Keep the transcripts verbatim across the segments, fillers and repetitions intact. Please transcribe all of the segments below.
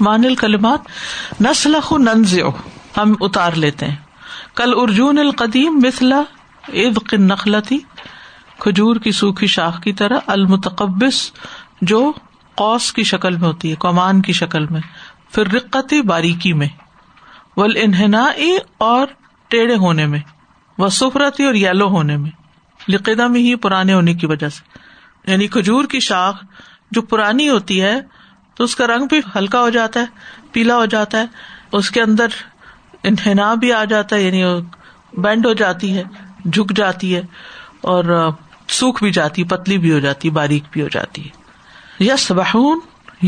معنی الکلمات نسلخ ننزع، ہم اتار لیتے ہیں، کل ارجون القدیم مثل عذق النخلتی، کھجور کی سوکھی شاخ کی طرح، المتقبس جو قوس کی شکل میں ہوتی ہے، کمان کی شکل میں، پھر رقتی باریکی میں، والانحنائی اور ٹیڑھے ہونے میں، وصفرتی اور یلو ہونے میں، لقدم ہی پرانے ہونے کی وجہ سے، یعنی کھجور کی شاخ جو پرانی ہوتی ہے تو اس کا رنگ بھی ہلکا ہو جاتا ہے، پیلا ہو جاتا ہے، اس کے اندر انحنا بھی آ جاتا ہے، یعنی بینڈ ہو جاتی ہے، جھک جاتی ہے، اور سوکھ بھی جاتی ہے، پتلی بھی ہو جاتی ہے، باریک بھی ہو جاتی ہے۔ یسبحون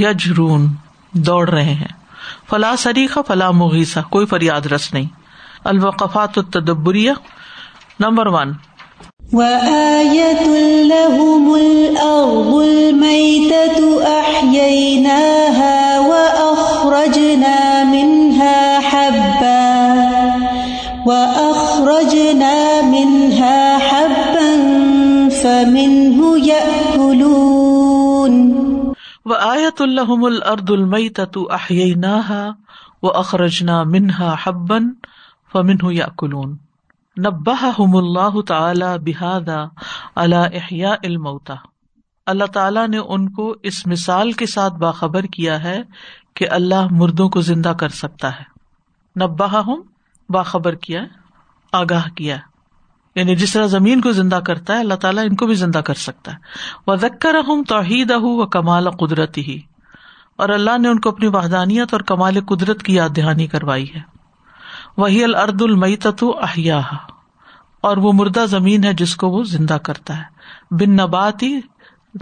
یجرون، دوڑ رہے ہیں، فلا صریخ فلا مغیث، کوئی فریاد رس نہیں۔ الوقفات التدبریہ نمبر ون، وآیۃ لہم الارض المیتۃ احییناها واخرجنا منها حبا واخرجنا منها حبا فمنه یأکلون۔ وآیۃ لہم الارض المیتۃ احییناها واخرجنا منها حبا فمنه یأکلون۔ نبہہم اللہ تعالی بہذا علی احیاء الموتی، اللہ تعالیٰ نے ان کو اس مثال کے ساتھ باخبر کیا ہے کہ اللہ مردوں کو زندہ کر سکتا ہے۔ نبہہم باخبر کیا، آگاہ کیا، یعنی جس طرح زمین کو زندہ کرتا ہے اللہ تعالیٰ ان کو بھی زندہ کر سکتا ہے۔ وذکرہم توحیدہ و کمال قدرتہ، اور اللہ نے ان کو اپنی وحدانیت اور کمال قدرت کی یاد دہانی کروائی ہے۔ وہی الارض المیتۃ احیاہا، اور وہ مردہ زمین ہے جس کو وہ زندہ کرتا ہے، بن نباتی،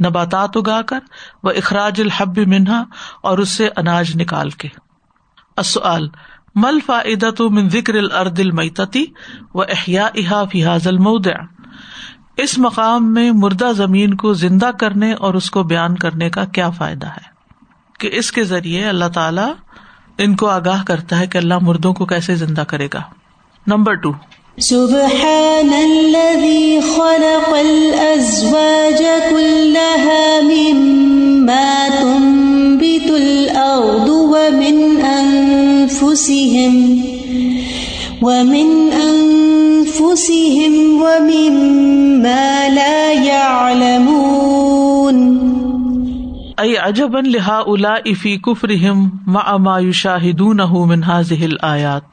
نباتات اگا کر، و اخراج الحب منہا، اور اس سے اناج نکال کے۔ السؤال ما الفائدۃ من ذکر الارض المیتۃ و احیائہا فی ھذا الموضع، اس مقام میں مردہ زمین کو زندہ کرنے اور اس کو بیان کرنے کا کیا فائدہ ہے، کہ اس کے ذریعے اللہ تعالی ان کو آگاہ کرتا ہے کہ اللہ مردوں کو کیسے زندہ کرے گا۔ نمبر ٹو، سبحان الذی خلق الازواج كلها مما تنبت الارض ومن انفسهم ومن انفسهم ومما لا يعلمون۔ ای عجبا لہؤلاء فی کفرہم مع ما یشاہدونہ من ھذہ الآیات،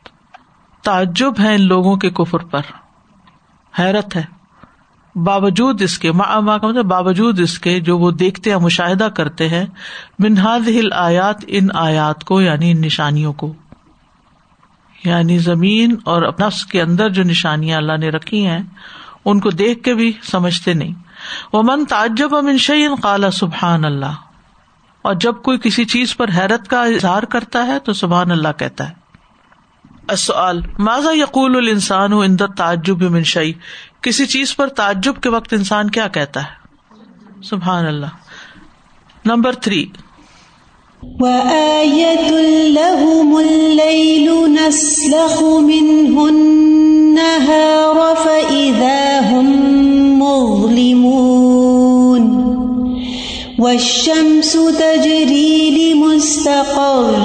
تعجب ہے ان لوگوں کے کفر پر، حیرت ہے باوجود اس کے، مع ما کا مطلب باوجود اس کے جو وہ دیکھتے ہیں، مشاہدہ کرتے ہیں، من ھذہ الآیات، ان آیات کو، یعنی ان نشانیوں کو، یعنی زمین اور اپنے نفس کے اندر جو نشانیاں اللہ نے رکھی ہیں ان کو دیکھ کے بھی سمجھتے نہیں۔ ومن تعجب من شیء قال سبحان اللہ، اور جب کوئی کسی چیز پر حیرت کا اظہار کرتا ہے تو سبحان اللہ کہتا ہے۔ السؤال ماذا یقول الانسان عند التعجب من شیء، کسی چیز پر تعجب کے وقت انسان کیا کہتا ہے؟ سبحان اللہ۔ نمبر تھری، وآیۃ لہم اللیل نسلخ منہ النہار فإذا ہم مظلمون والشمس تجری لمستقر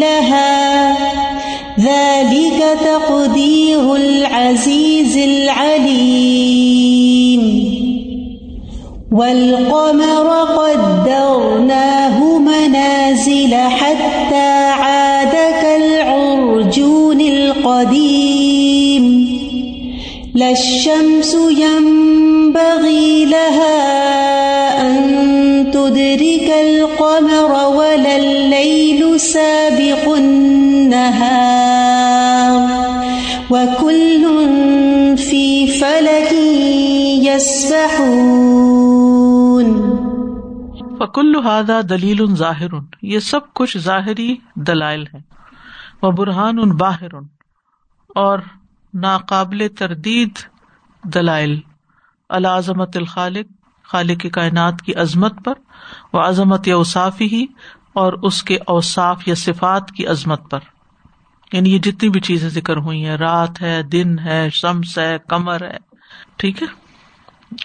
لها ذلك تقدیر العزیز العلیم والقمر قدرناه منازل حتى عاد كالعرجون القدیم للشمس ينبغي لها أن تدرك القمر ولا الليل سابق النهار وكل في فلك يسبحون۔ فكل هذا دليل ظاهر، یہ سب کچھ ظاہری دلائل ہیں، وبرهان باهر، اور ناقابل تردید دلائل، العظمت الخالق، خالق کائنات کی عظمت پر، وعظمت اوصافہ، اور اس کے اوصاف یا صفات کی عظمت پر، یعنی یہ جتنی بھی چیزیں ذکر ہوئی ہیں، رات ہے، دن ہے، شمس ہے، قمر ہے، ٹھیک ہے،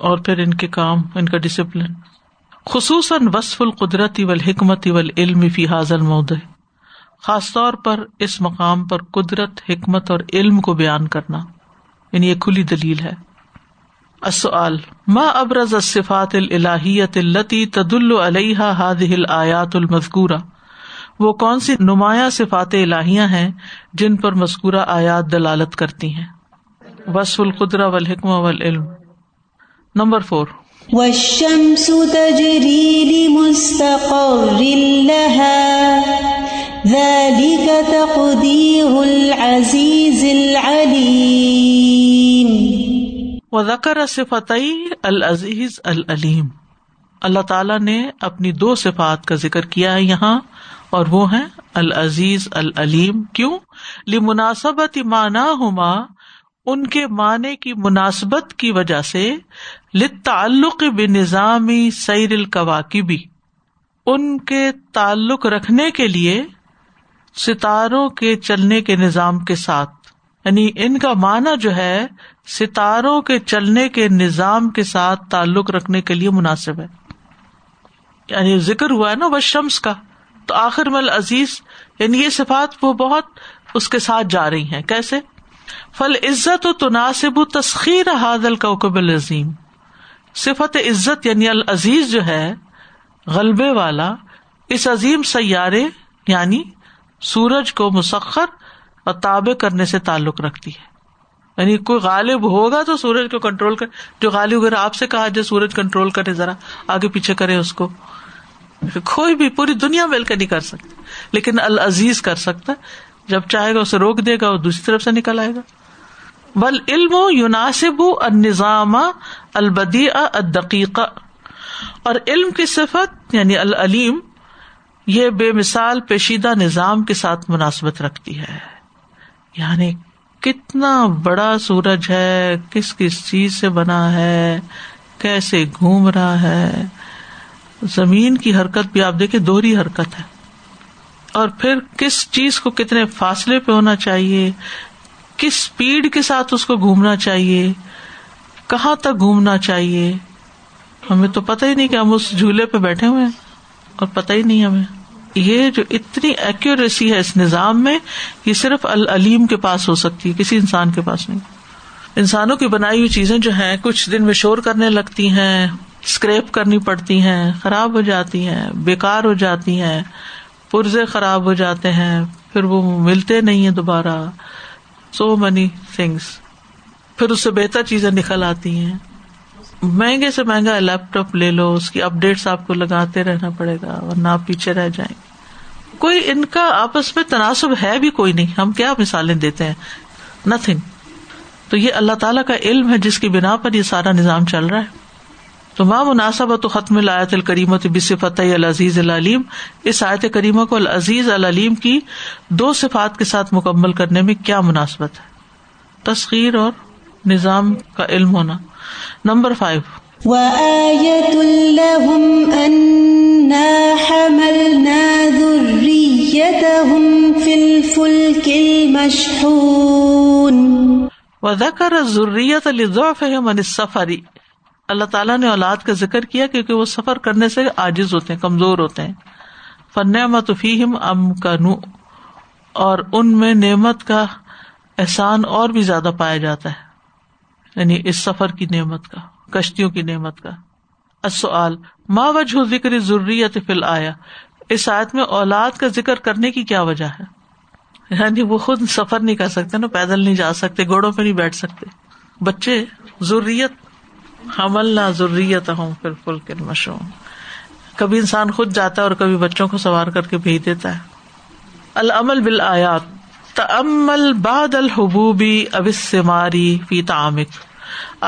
اور پھر ان کے کام، ان کا ڈسپلن، خصوصاً وصف القدرت والحکمت والعلم فی ھذا الموضع، خاص طور پر اس مقام پر قدرت، حکمت اور علم کو بیان کرنا، یعنی یہ کھلی دلیل ہے. السؤال: ما ابرز الصفات الالہیۃ التي تدل علیہا هذه الآیات المذکورہ؟ وہ کون سی نمایاں صفات الہیہ ہیں جن پر مذکورہ آیات دلالت کرتی ہیں؟ وصف القدرہ والحکمہ والعلم. نمبر فور: والشمس تجری لمستقر لها ذلك تقدير العزيز العليم. وذكر صفتي العزيز العليم. اللہ تعالیٰ نے اپنی دو صفات کا ذکر کیا ہے یہاں، اور وہ ہیں العزیز العلیم. کیوں؟ لمناسبت معناہما، ان کے معنی کی مناسبت کی وجہ سے، للتعلق بنظام سیر الکواکب، ان کے تعلق رکھنے کے لیے ستاروں کے چلنے کے نظام کے ساتھ. یعنی ان کا معنی جو ہے ستاروں کے چلنے کے نظام کے ساتھ تعلق رکھنے کے لیے مناسب ہے. یعنی ذکر ہوا ہے نا والشمس کا، تو آخر میں العزیز، یعنی یہ صفات وہ بہت اس کے ساتھ جا رہی ہیں. کیسے؟ فالعزت تناسب تسخیر هذا الكوكب العظیم. صفت عزت یعنی العزیز جو ہے غلبے والا، اس عظیم سیارے یعنی سورج کو مسخر اور تابع کرنے سے تعلق رکھتی ہے. یعنی کوئی غالب ہوگا تو سورج کو کنٹرول کر، جو غالب وغیرہ آپ سے کہا جو سورج کنٹرول کرے، ذرا آگے پیچھے کرے اس کو، کوئی بھی پوری دنیا مل کے نہیں کر سکتا، لیکن العزیز کر سکتا، جب چاہے گا اسے روک دے گا اور دوسری طرف سے نکل آئے گا. والعلم یناسب النظام البدیع الدقیق. اور علم کی صفت یعنی العلیم، یہ بے مثال پیچیدہ نظام کے ساتھ مناسبت رکھتی ہے. یعنی کتنا بڑا سورج ہے، کس کس چیز سے بنا ہے، کیسے گھوم رہا ہے، زمین کی حرکت بھی آپ دیکھیں دوہری حرکت ہے، اور پھر کس چیز کو کتنے فاصلے پہ ہونا چاہیے، کس سپیڈ کے ساتھ اس کو گھومنا چاہیے، کہاں تک گھومنا چاہیے، ہمیں تو پتہ ہی نہیں کہ ہم اس جھولے پہ بیٹھے ہوئے ہیں اور پتہ ہی نہیں ہمیں. یہ جو اتنی ایکیوریسی ہے اس نظام میں، یہ صرف العلیم کے پاس ہو سکتی ہے، کسی انسان کے پاس نہیں. انسانوں کی بنائی ہوئی چیزیں جو ہیں کچھ دن میں شور کرنے لگتی ہیں، اسکریپ کرنی پڑتی ہیں، خراب ہو جاتی ہیں، بیکار ہو جاتی ہیں، پرزے خراب ہو جاتے ہیں، پھر وہ ملتے نہیں ہیں دوبارہ. So many things. پھر اس سے بہتر چیزیں نکل آتی ہیں. مہنگے سے مہنگا لیپ ٹاپ لے لو، اس کی اپ ڈیٹس آپ کو لگاتے رہنا پڑے گا ورنہ آپ پیچھے رہ جائیں گے. کوئی ان کا آپس میں تناسب ہے بھی کوئی نہیں. ہم کیا مثالیں دیتے ہیں، نتھنگ. تو یہ اللہ تعالیٰ کا علم ہے جس کی بنا پر یہ سارا نظام چل رہا ہے. تو ما مناسبت ختم الآیت الکریمۃ بصفۃ العزیز العلیم، اس آیت کریمہ کو العزیز العلیم کی دو صفات کے ساتھ مکمل کرنے میں کیا مناسبت ہے؟ تسخیر اور نظام کا علم ہونا. نمبر فائیو: وَآيَةٌ لَهُمْ أَنَّا حَمَلْنَا ذُرِّيَّتَهُمْ فِي الْفُلْكِ الْمَشْحُونِ. وَذَكَرَ الذُّرِّيَّةَ لِضَعْفِهِمْ عَنِ السَّفَرِ. اللہ تعالیٰ نے اولاد کا ذکر کیا کیونکہ وہ سفر کرنے سے عاجز ہوتے ہیں، کمزور ہوتے ہیں. فَالنِّعْمَةُ فِيهِمْ أَمْكَنُوا، اور ان میں نعمت کا احسان اور بھی زیادہ پایا جاتا ہے، یعنی اس سفر کی نعمت کا، کشتیوں کی نعمت کا. السؤال: ما وجہ ذکر ذریت فی الآیۃ؟ اس آیت میں اولاد کا ذکر کرنے کی کیا وجہ ہے؟ یعنی وہ خود سفر نہیں کر سکتے نا، پیدل نہیں جا سکتے، گھوڑوں پہ نہیں بیٹھ سکتے بچے. ذریت حملنا ذریتہم فی الفلک المشحون. کبھی انسان خود جاتا ہے اور کبھی بچوں کو سوار کر کے بھیج دیتا ہے. العمل بالآیات. تأمل بعد الحبوبی اب الثماری فی طعامک.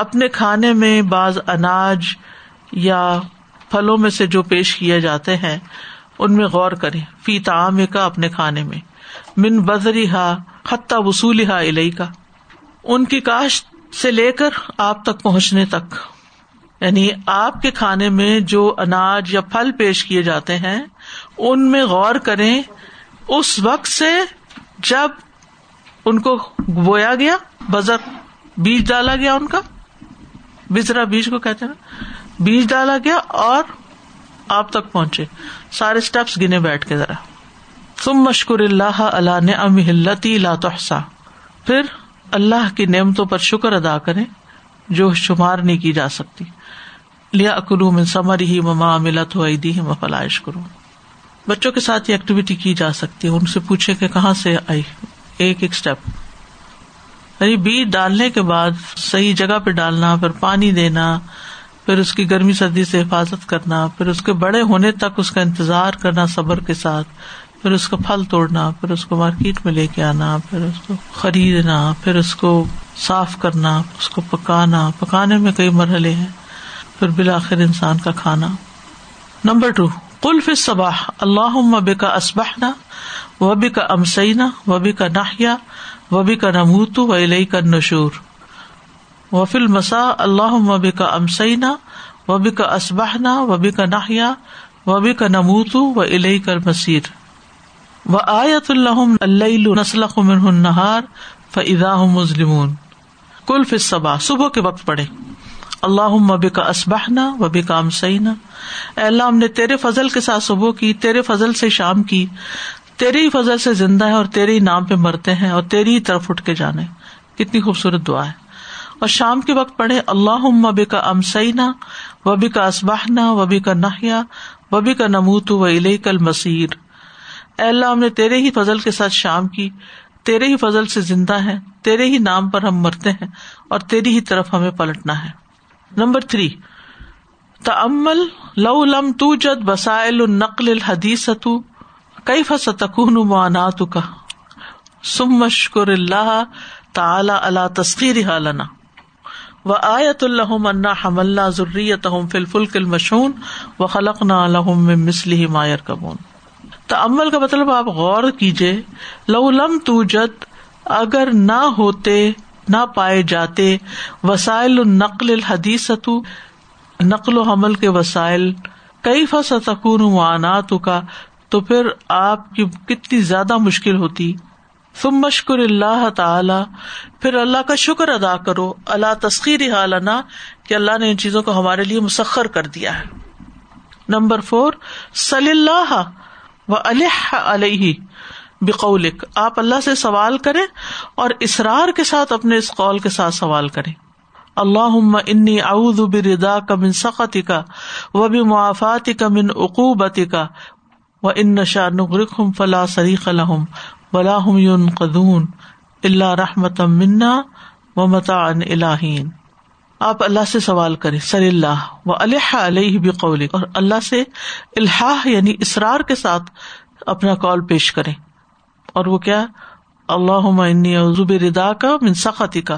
اپنے کھانے میں بعض اناج یا پھلوں میں سے جو پیش کیے جاتے ہیں ان میں غور کریں. فی طعامک، اپنے کھانے میں. من بذرہا حتی وصولہا الیکا، ان کی کاشت سے لے کر آپ تک پہنچنے تک. یعنی آپ کے کھانے میں جو اناج یا پھل پیش کیے جاتے ہیں ان میں غور کریں اس وقت سے جب ان کو بویا گیا، بذر بیج ڈالا گیا، ان کا بذرا بیج کو کہتے ہیں، بیج ڈالا گیا اور آپ تک پہنچے. سارے سٹیپس گنے بیٹھ کے ذرا. ثم اشکر اللہ علی نعمہ التی لا تحصی، پھر اللہ کی نعمتوں پر شکر ادا کریں جو شمار نہیں کی جا سکتی. لیاکلوا من ثمرہ مما عملتہ ایدیہم فلا یشکرون. بچوں کے ساتھ یہ ایکٹیویٹی کی جا سکتی ہے، ان سے پوچھیں کہ کہاں سے آئی، ایک ایک سٹیپ، یعنی بیج ڈالنے کے بعد صحیح جگہ پہ ڈالنا، پھر پانی دینا، پھر اس کی گرمی سردی سے حفاظت کرنا، پھر اس کے بڑے ہونے تک اس کا انتظار کرنا صبر کے ساتھ، پھر اس کا پھل توڑنا، پھر اس کو مارکیٹ میں لے کے آنا، پھر اس کو خریدنا، پھر اس کو صاف کرنا، اس کو پکانا، پکانے میں کئی مرحلے ہیں، پھر بالآخر انسان کا کھانا. نمبر ٹو، قل فی الصباح اللہم بک اصبحنا وبک امسینا وبک نحیا وبک نموت والیک النشور، وفی المساء اللہم بک امسینا وبک اصبحنا وبک نحیا وبک نموت والیک المصیر، وآیۃ لہم اللیل نسلخ منہ النہار فإذا ہم مظلمون. قل فی الصباح، صبح کے وقت پڑھیں، اللہم بک اصبحنا وبک امسینا، اے اللہ ہم نے تیرے فضل کے ساتھ صبح کی، تیرے فضل سے شام کی، تیرے ہی فضل سے زندہ ہے اور تیرے ہی نام پہ مرتے ہیں اور تیری ہی طرف اٹھ کے جانے. کتنی خوبصورت دعا ہے. اور شام کے وقت پڑھیں، اللہم بک امسینا وبک اصبحنا وبک نحیا وبک نموت والیک المصیر، اے اللہ ہم نے تیرے ہی فضل کے ساتھ شام کی، تیرے ہی فضل سے زندہ ہیں، تیرے ہی نام پر ہم مرتے ہیں اور تیری ہی طرف ہمیں پلٹنا ہے. نمبر تھری، تأمل لو لم توجد وسائل النقل الحدیثۃ کیف ستکون معاناتک ثم اشکر اللہ تعالی علی تسخیرھا لنا، وآیۃ لہم انا حملنا ذریتہم فی الفلک المشحون وخلقنا لہم من مثلہ ما یرکبون. تأمل کا مطلب آپ غور کیجئے، لو لم توجد اگر نہ ہوتے، نہ پائے جاتے، وسائل النقل الحدیثۃ نقل و حمل کے وسائل، کیف ستکون معاناتک تو پھر آپ کی کتنی زیادہ مشکل ہوتی. ثم اشکر اللہ تعالی، پھر اللہ کا شکر ادا کرو، اللہ تسخیرھا لنا کہ اللہ نے ان چیزوں کو ہمارے لیے مسخر کر دیا ہے. نمبر فور، صلی اللہ وَأَلِحَّ عَلَيْهِ بِقَوْلِكَ، آپ اللہ سے سوال کریں اور اصرار کے ساتھ اپنے اس قول کے ساتھ سوال کریں، اللہم انی اعوذ برضاک من سخطک وبمعافاتک من عقوبتک وان نشاء نغرقہم فلا صریخ لہم ولا ہم ینقذون الا رحمتا منا ومتاعا الی حین. آپ اللہ سے سوال کریں، صلی اللہ وَأَلِحَّ عَلَيْهِ بِقَوْلِكَ، اور اللہ سے الحاح یعنی اصرار کے ساتھ اپنا قول پیش کریں. اور وہ کیا؟ اللہم انی اعوذ برضاک من سخطک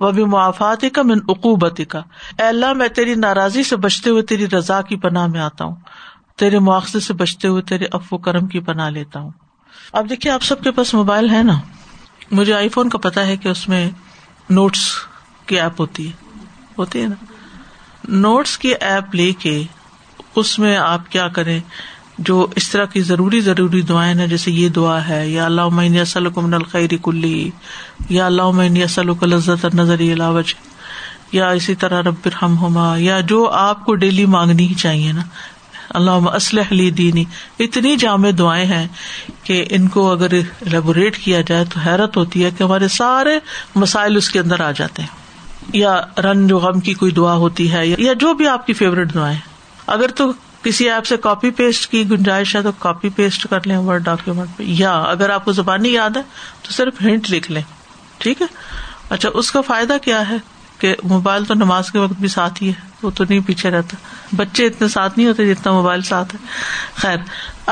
وبمعافاتک من عقوبتک، اے اللہ میں تیری ناراضی سے بچتے ہوئے تیری رضا کی پناہ میں آتا ہوں، تیرے مواخذے سے بچتے ہوئے تیرے عفو کرم کی پناہ لیتا ہوں. اب دیکھیں، آپ سب کے پاس موبائل ہے نا، مجھے آئی فون کا پتہ ہے کہ اس میں نوٹس کی ایپ ہوتی ہے ہوتی ہے نا نوٹس کی ایپ لے کے اس میں آپ کیا کریں، جو اس طرح کی ضروری ضروری دعائیں نا، جیسے یہ دعا ہے، یا اللہم انی اسألک من الخیر کلی، یا اللہم انی اسألک لذت النظر الی وجہک، یا اسی طرح رب ارحمہما، یا جو آپ کو ڈیلی مانگنی ہی چاہیے نا، اللہم اصلح لی دینی. اتنی جامع دعائیں ہیں کہ ان کو اگر الیبوریٹ کیا جائے تو حیرت ہوتی ہے کہ ہمارے سارے مسائل اس کے اندر آ جاتے ہیں. یا رنج و غم کی کوئی دعا ہوتی ہے، یا جو بھی آپ کی فیوریٹ دعائیں، اگر تو کسی ایپ سے کاپی پیسٹ کی گنجائش ہے تو کاپی پیسٹ کر لیں ورڈ ڈاکیومنٹ پہ، یا اگر آپ کو زبانی یاد ہے تو صرف ہنٹ لکھ لیں. ٹھیک ہے. اچھا، اس کا فائدہ کیا ہے کہ موبائل تو نماز کے وقت بھی ساتھ ہی ہے، وہ تو نہیں پیچھے رہتا، بچے اتنے ساتھ نہیں ہوتے جتنا موبائل ساتھ ہے. خیر،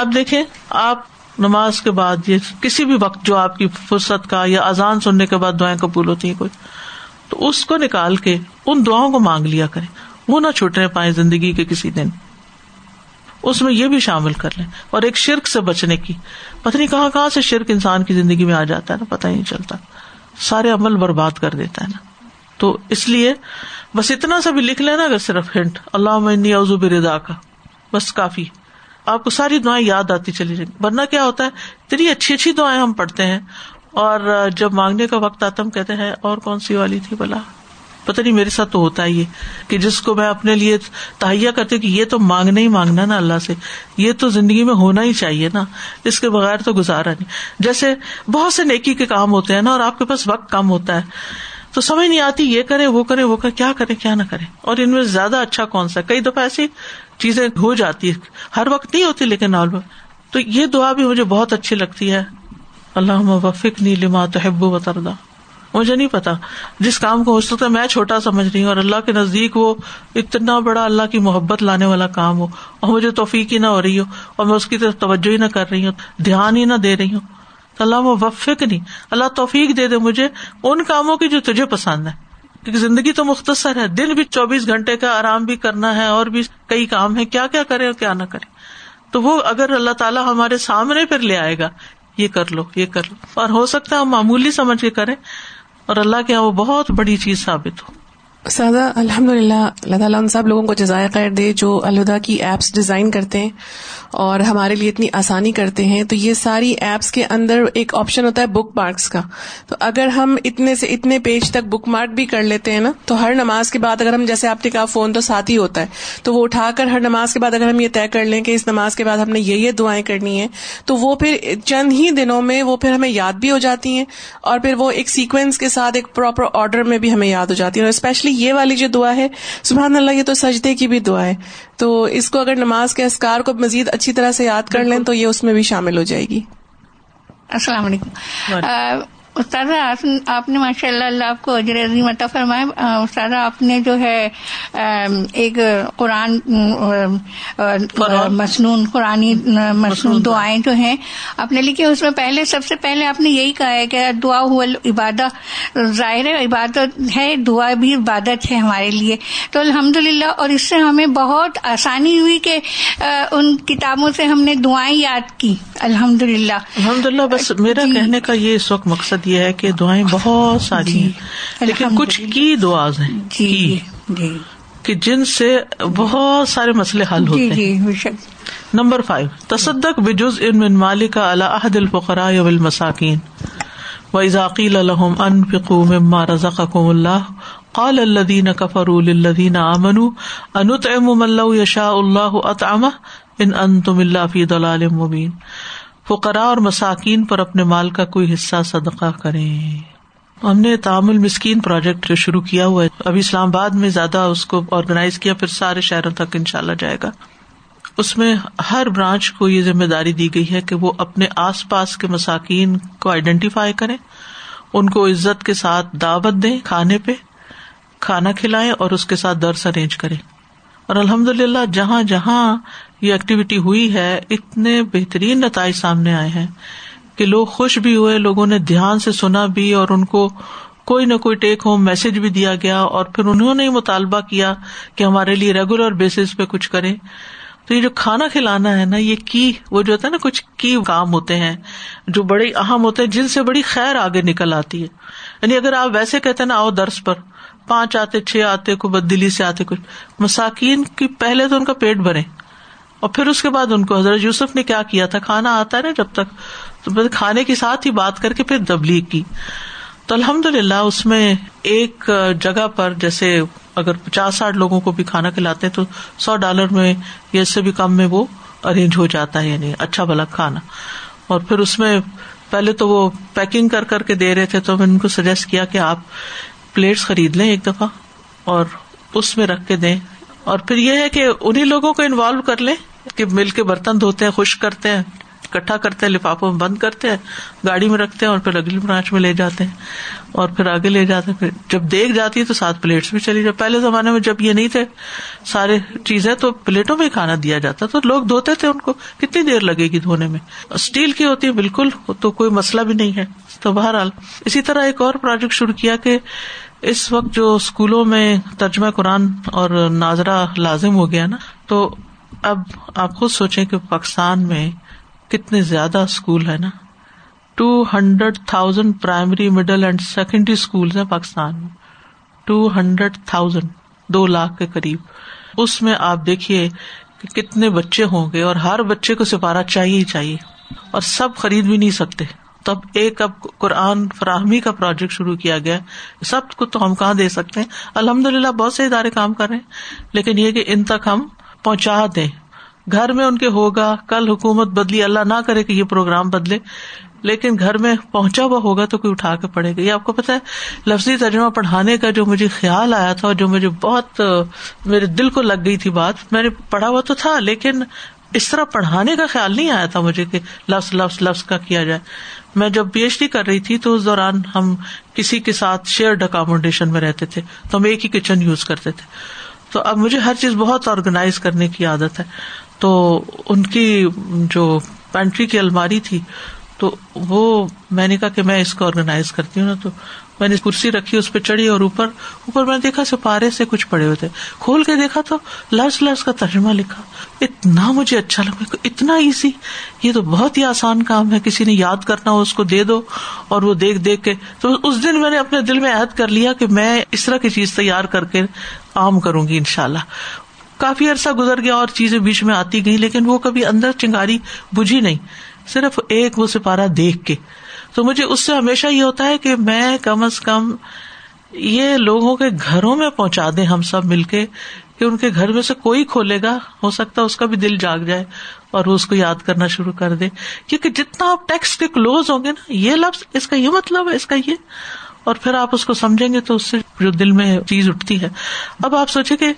اب دیکھیں، آپ نماز کے بعد یہ کسی بھی وقت جو آپ کی فرصت کا، یا اذان سننے کے بعد دعائیں قبول ہوتی ہیں کوئی، تو اس کو نکال کے ان دعاؤں کو مانگ لیا کریں، وہ نہ چھوٹنے پائیں زندگی کے کسی دن. اس میں یہ بھی شامل کر لیں. اور ایک شرک سے بچنے کی، پتہ نہیں کہاں کہاں سے شرک انسان کی زندگی میں آ جاتا ہے نا، پتہ ہی نہیں چلتا، سارے عمل برباد کر دیتا ہے نا. تو اس لیے بس اتنا سا بھی لکھ لینا، اگر صرف ہنٹ، اللہم انی اعوذ برضاک، بس کافی. آپ کو ساری دعائیں یاد آتی چلی جائیں. ورنہ کیا ہوتا ہے، اتنی اچھی اچھی دعائیں ہم پڑھتے ہیں اور جب مانگنے کا وقت آتا ہم کہتے ہیں اور کون سی والی تھی بلا، پتہ نہیں میرے ساتھ تو ہوتا ہی ہے کہ جس کو میں اپنے لیے تہیہ کرتی ہوں کہ یہ تو مانگنا ہی مانگنا نا اللہ سے, یہ تو زندگی میں ہونا ہی چاہیے نا, اس کے بغیر تو گزارا نہیں. جیسے بہت سے نیکی کے کام ہوتے ہیں نا, اور آپ کے پاس وقت کم ہوتا ہے تو سمجھ نہیں آتی یہ کرے وہ کرے وہ کرے, کیا کرے کیا نہ کرے, اور ان میں زیادہ اچھا کون سا. کئی دفعہ ایسی چیزیں ہو جاتی ہیں, ہر وقت نہیں ہوتی لیکن نال. تو یہ دعا بھی مجھے بہت اچھی لگتی ہے, اللہم وفقنی لما تحب و ترضا. مجھے نہیں پتا جس کام کو ہو سکتا ہے میں چھوٹا سمجھ رہی ہوں اور اللہ کے نزدیک وہ اتنا بڑا اللہ کی محبت لانے والا کام ہو, اور مجھے توفیق ہی نہ ہو رہی ہو اور میں اس کی طرف توجہ ہی نہ کر رہی ہوں, دھیان ہی نہ دے رہی ہوں. اللہ وفقنی, اللہ توفیق دے دے مجھے ان کاموں کی جو تجھے پسند ہے, کیونکہ زندگی تو مختصر ہے, دن بھی چوبیس گھنٹے کا, آرام بھی کرنا ہے اور بھی کئی کام ہیں, کیا کیا کریں اور کیا نہ کریں. تو وہ اگر اللہ تعالیٰ ہمارے سامنے پھر لے آئے گا, یہ کر لو یہ کر لو, اور ہو سکتا ہے ہم معمولی سمجھ کے کریں اور اللہ کے یہاں وہ بہت بڑی چیز ثابت ہو. سادہ الحمدللہ اللہ تعالیٰ ان سب لوگوں کو جزائے خیر دے جو الہدا کی ایپس ڈیزائن کرتے ہیں اور ہمارے لیے اتنی آسانی کرتے ہیں. تو یہ ساری ایپس کے اندر ایک آپشن ہوتا ہے بک مارکس کا, تو اگر ہم اتنے سے اتنے پیج تک بک مارک بھی کر لیتے ہیں نا, تو ہر نماز کے بعد اگر ہم, جیسے آپ نے کہا فون تو ساتھ ہی ہوتا ہے, تو وہ اٹھا کر ہر نماز کے بعد اگر ہم یہ طے کر لیں کہ اس نماز کے بعد ہم نے یہ یہ دعائیں کرنی ہیں, تو وہ پھر چند ہی دنوں میں وہ پھر ہمیں یاد بھی ہو جاتی ہیں اور پھر وہ ایک سیکوینس کے ساتھ ایک پراپر آرڈر میں بھی ہمیں یاد ہو جاتی ہیں. اور اسپیشلی یہ والی جو دعا ہے سبحان اللہ, یہ تو سجدے کی بھی دعا ہے, تو اس کو اگر نماز کے اذکار کو مزید اچھی طرح سے یاد کر لیں تو یہ اس میں بھی شامل ہو جائے گی. السلام علیکم استاذہ, آپ نے ماشاء اللہ اللہ آپ کو اجر عظیم عطا فرمائے. استاذہ آپ نے جو ہے ایک قرآن مسنون قرآنی مسنون دعائیں جو ہیں آپ نے لکھی, اس میں پہلے سب سے پہلے آپ نے یہی کہا ہے کہ دعا ہو عبادہ, ظاہر عبادت ہے, دعا بھی عبادت ہے ہمارے لیے. تو الحمدللہ, اور اس سے ہمیں بہت آسانی ہوئی کہ ان کتابوں سے ہم نے دعائیں یاد کی. الحمدللہ الحمدللہ بس میرا کہنے کا یہ اس وقت مقصد یہ ہے کہ دعائیں بہت ساری ہیں, لیکن کچھ کی دعاز ہیں جی جی کہ جن سے بہت سارے مسئلے حل ہوتے ہیں. نمبر فائیو, تصدق بجزء من مالک علی عہد الفقراء والمساکین وإذا قیل لهم انفقوا مما رزقکم اللہ قال الذین کفروا للذین آمنوا انطعم من لو یشاء اللہ اطعمہ ان انتم الا فی ضلال مبین. فقراء اور مساکین پر اپنے مال کا کوئی حصہ صدقہ کریں. ہم نے تعام المسکین پروجیکٹ جو شروع کیا ہوا ہے, ابھی اسلام آباد میں زیادہ اس کو آرگنائز کیا, پھر سارے شہروں تک انشاءاللہ جائے گا. اس میں ہر برانچ کو یہ ذمہ داری دی گئی ہے کہ وہ اپنے آس پاس کے مساکین کو آئیڈینٹیفائی کریں, ان کو عزت کے ساتھ دعوت دیں, کھانے پہ کھانا کھلائیں اور اس کے ساتھ درس ارینج کریں. اور الحمدللہ جہاں جہاں یہ ایکٹیویٹی ہوئی ہے اتنے بہترین نتائج سامنے آئے ہیں کہ لوگ خوش بھی ہوئے, لوگوں نے دھیان سے سنا بھی اور ان کو کوئی نہ کوئی ٹیک ہوم میسج بھی دیا گیا, اور پھر انہوں نے مطالبہ کیا کہ ہمارے لیے ریگولر بیسس پہ کچھ کریں. تو یہ جو کھانا کھلانا ہے نا, یہ کی وہ جو ہوتا ہے نا, کچھ کی کام ہوتے ہیں جو بڑے اہم ہوتے ہیں, جن سے بڑی خیر آگے نکل آتی ہے. یعنی اگر آپ ویسے کہتے ہیں نا آؤ درس پر, پانچ آتے چھ آتے, کو بد دلی سے آتے, کچھ مساکین کی پہلے تو ان کا پیٹ بھرے اور پھر اس کے بعد ان کو. حضرت یوسف نے کیا کیا تھا, کھانا آتا ہے نا جب تک, تو کھانے کے ساتھ ہی بات کر کے پھر تبلیغ کی. تو الحمدللہ اس میں ایک جگہ پر جیسے اگر پچاس ساٹھ لوگوں کو بھی کھانا کھلاتے ہیں تو سو ڈالر میں یا اس سے بھی کم میں وہ ارینج ہو جاتا ہے, یعنی اچھا بھلا کھانا. اور پھر اس میں پہلے تو وہ پیکنگ کر کر کے دے رہے تھے, تو میں ان کو سجیسٹ کیا کہ آپ پلیٹس خرید لیں ایک دفعہ اور اس میں رکھ کے دیں, اور پھر یہ ہے کہ انہیں لوگوں کو انوالو کر لیں کہ مل کے برتن دھوتے ہیں, خشک کرتے ہیں, اکٹھا کرتے ہیں, لفافوں میں بند کرتے ہیں, گاڑی میں رکھتے ہیں اور پھر اگلی برانچ میں لے جاتے ہیں اور پھر آگے لے جاتے ہیں. پھر جب دیکھ جاتی ہے تو ساتھ پلیٹس بھی چلی جاتی. پہلے زمانے میں جب یہ نہیں تھے سارے چیزیں, تو پلیٹوں میں کھانا دیا جاتا, تو لوگ دھوتے تھے, ان کو کتنی دیر لگے گی دھونے میں, اسٹیل کی ہوتی ہے بالکل, تو کوئی مسئلہ بھی نہیں ہے. تو بہرحال اسی طرح ایک اور پروجیکٹ شروع کیا کہ اس وقت جو اسکولوں میں ترجمہ قرآن اور ناظرہ لازم ہو گیا نا, تو اب آپ خود سوچیں کہ پاکستان میں کتنے زیادہ اسکول ہے نا, two hundred thousand primary middle and secondary schools ہیں پاکستان میں, ٹو ہنڈریڈ تھاؤزینڈ دو لاکھ کے قریب. اس میں آپ دیکھیے کہ کتنے بچے ہوں گے, اور ہر بچے کو سپارہ چاہیے ہی چاہیے, اور سب خرید بھی نہیں سکتے, تب ایک اب قرآن فراہمی کا پروجیکٹ شروع کیا گیا. سب کو تو ہم کہاں دے سکتے ہیں, الحمدللہ بہت سے ادارے کام کر رہے ہیں, لیکن یہ کہ ان تک ہم پہنچا دیں. گھر میں ان کے ہوگا, کل حکومت بدلی, اللہ نہ کرے کہ یہ پروگرام بدلے, لیکن گھر میں پہنچا ہوا ہوگا تو کوئی اٹھا کے پڑھے گا. یہ آپ کو پتہ ہے لفظی ترجمہ پڑھانے کا جو مجھے خیال آیا تھا اور جو مجھے بہت میرے دل کو لگ گئی تھی بات, میں نے پڑھا ہوا تو تھا لیکن اس طرح پڑھانے کا خیال نہیں آیا تھا مجھے کہ لفظ لفظ لفظ کا کیا جائے. میں جب پی ایچ ڈی کر رہی تھی تو اس دوران ہم کسی کے ساتھ شیئرڈ اکاموڈیشن میں رہتے تھے, تو ہم ایک ہی کچن یوز کرتے تھے. تو اب مجھے ہر چیز بہت آرگنائز کرنے کی عادت ہے, تو ان کی جو پینٹری کی الماری تھی تو وہ میں نے کہا کہ میں اس کو آرگنائز کرتی ہوں نا, تو میں نے کرسی رکھی, اس پہ چڑھی اور اوپر اوپر میں نے دیکھا سپارے سے کچھ پڑے ہوئے تھے, کھول کے دیکھا تو لفظ لفظ کا ترجمہ لکھا. اتنا مجھے اچھا لگا, اتنا ایزی, یہ تو بہت ہی آسان کام ہے, کسی نے یاد کرنا ہو اس کو دے دو اور وہ دیکھ دیکھ کے. تو اس دن میں نے اپنے دل میں عہد کر لیا کہ میں اس طرح کی چیز تیار کر کے عام کروں گی انشاءاللہ. کافی عرصہ گزر گیا اور چیزیں بیچ میں آتی گئی, لیکن وہ کبھی اندر چنگاری بجھی نہیں, صرف ایک وہ سپارہ دیکھ کے. تو مجھے اس سے ہمیشہ یہ ہوتا ہے کہ میں کم از کم یہ لوگوں کے گھروں میں پہنچا دیں ہم سب مل کے, کہ ان کے گھر میں سے کوئی کھولے گا, ہو سکتا ہے اس کا بھی دل جاگ جائے اور وہ اس کو یاد کرنا شروع کر دے. کیونکہ جتنا آپ ٹیکسٹ کے کلوز ہوں گے نا, یہ لفظ اس کا یہ مطلب ہے, اس کا یہ, اور پھر آپ اس کو سمجھیں گے تو اس سے جو دل میں چیز اٹھتی ہے. اب آپ سوچیں کہ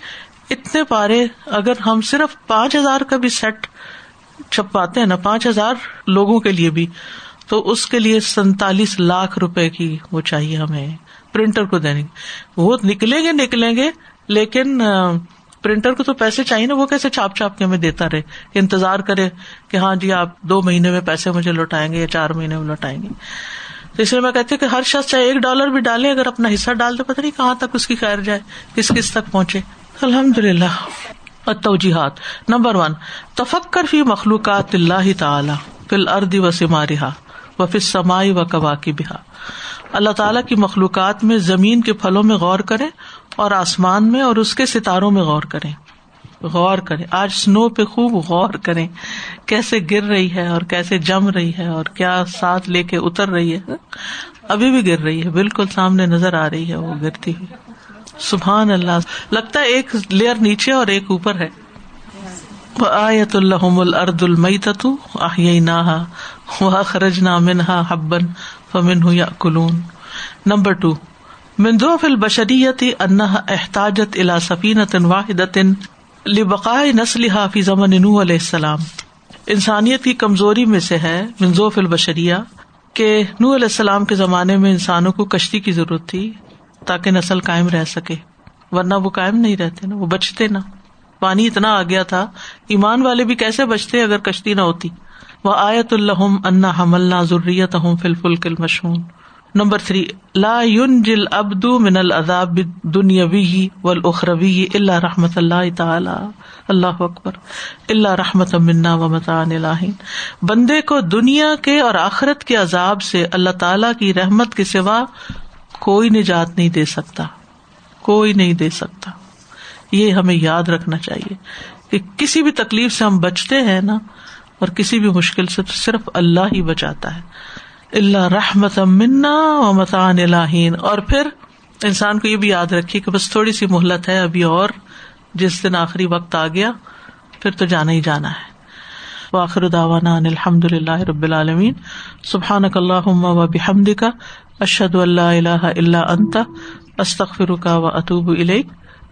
اتنے پارے اگر ہم صرف پانچ ہزار کا بھی سیٹ چھپاتے ہیں نا, پانچ ہزار لوگوں کے لیے بھی, تو اس کے لیے سینتالیس لاکھ روپے کی وہ چاہیے ہمیں پرنٹر کو دینے کی. وہ نکلیں گے نکلیں گے لیکن پرنٹر کو تو پیسے چاہیے نا, وہ کیسے چھاپ چھاپ کے ہمیں دیتا رہے, انتظار کرے کہ ہاں جی آپ دو مہینے میں پیسے مجھے لوٹائیں گے یا چار مہینے میں لوٹائیں گے. تو اس لیے میں کہتی ہوں کہ ہر شخص چاہے ایک ڈالر بھی ڈالے, اگر اپنا حصہ ڈال تو پتہ نہیں کہاں تک اس کی خیر جائے, کس کس تک پہنچے. الحمدللہ. التوجیحات نمبر ون, تفکر فی مخلوقات اللہ تعالی فی الارض و ثمارہا وفی السماء و کواکبہا. اللہ تعالیٰ کی مخلوقات میں, زمین کے پھلوں میں غور کریں اور آسمان میں اور اس کے ستاروں میں غور کریں. غور کریں, آج سنو پہ خوب غور کریں, کیسے گر رہی ہے اور کیسے جم رہی ہے اور کیا ساتھ لے کے اتر رہی ہے. ابھی بھی گر رہی ہے, بالکل سامنے نظر آ رہی ہے وہ گرتی ہوئی. سبحان اللہ, لگتا ہے ایک لیئر نیچے اور ایک اوپر ہے. وآیۃ لہم الارض المیتۃ احییناها واخرجنا منها حبا فمنه یأکلون. نمبر ٹو, من ضعف البشریۃ انها احتاجت الی سفینۃ واحدۃ لبقاء نسلها فی زمن نوح علیہ السلام. انسانیت کی کمزوری میں سے ہے من ضعف البشریہ کہ نوح علیہ السلام کے زمانے میں انسانوں کو کشتی کی ضرورت تھی تاکہ نسل قائم رہ سکے, ورنہ وہ قائم نہیں رہتے نا, وہ بچتے نا. پانی اتنا آ گیا تھا, ایمان والے بھی کیسے بچتے اگر کشتی نہ ہوتی. وآیۃ لہم انا حملنا ذریتہم فی الفلک المشحون. نمبر تھری, لا ینجی العبد من العذاب الدنیوی والاخروی الا رحمۃ اللہ تعالی. اللہ اکبر. الا رحمۃ منا ومتاع الہین. بندے کو دنیا کے اور آخرت کے عذاب سے اللہ تعالی کی رحمت کے سوا کوئی نجات نہیں دے سکتا, کوئی نہیں دے سکتا. یہ ہمیں یاد رکھنا چاہیے کہ کسی بھی تکلیف سے ہم بچتے ہیں نا, اور کسی بھی مشکل سے تو صرف اللہ ہی بچاتا ہے. اللہ رحمت منا و متاعن الہین. اور پھر انسان کو یہ بھی یاد رکھیے کہ بس تھوڑی سی مہلت ہے ابھی, اور جس دن آخری وقت آ گیا پھر تو جانا ہی جانا ہے. وآخر دعوانا ان الحمد للہ رب العالمین. سبحانک اللہم و بحمدک, اشہد ان لا الہ الا انت, استغفرک و اتوب الیک.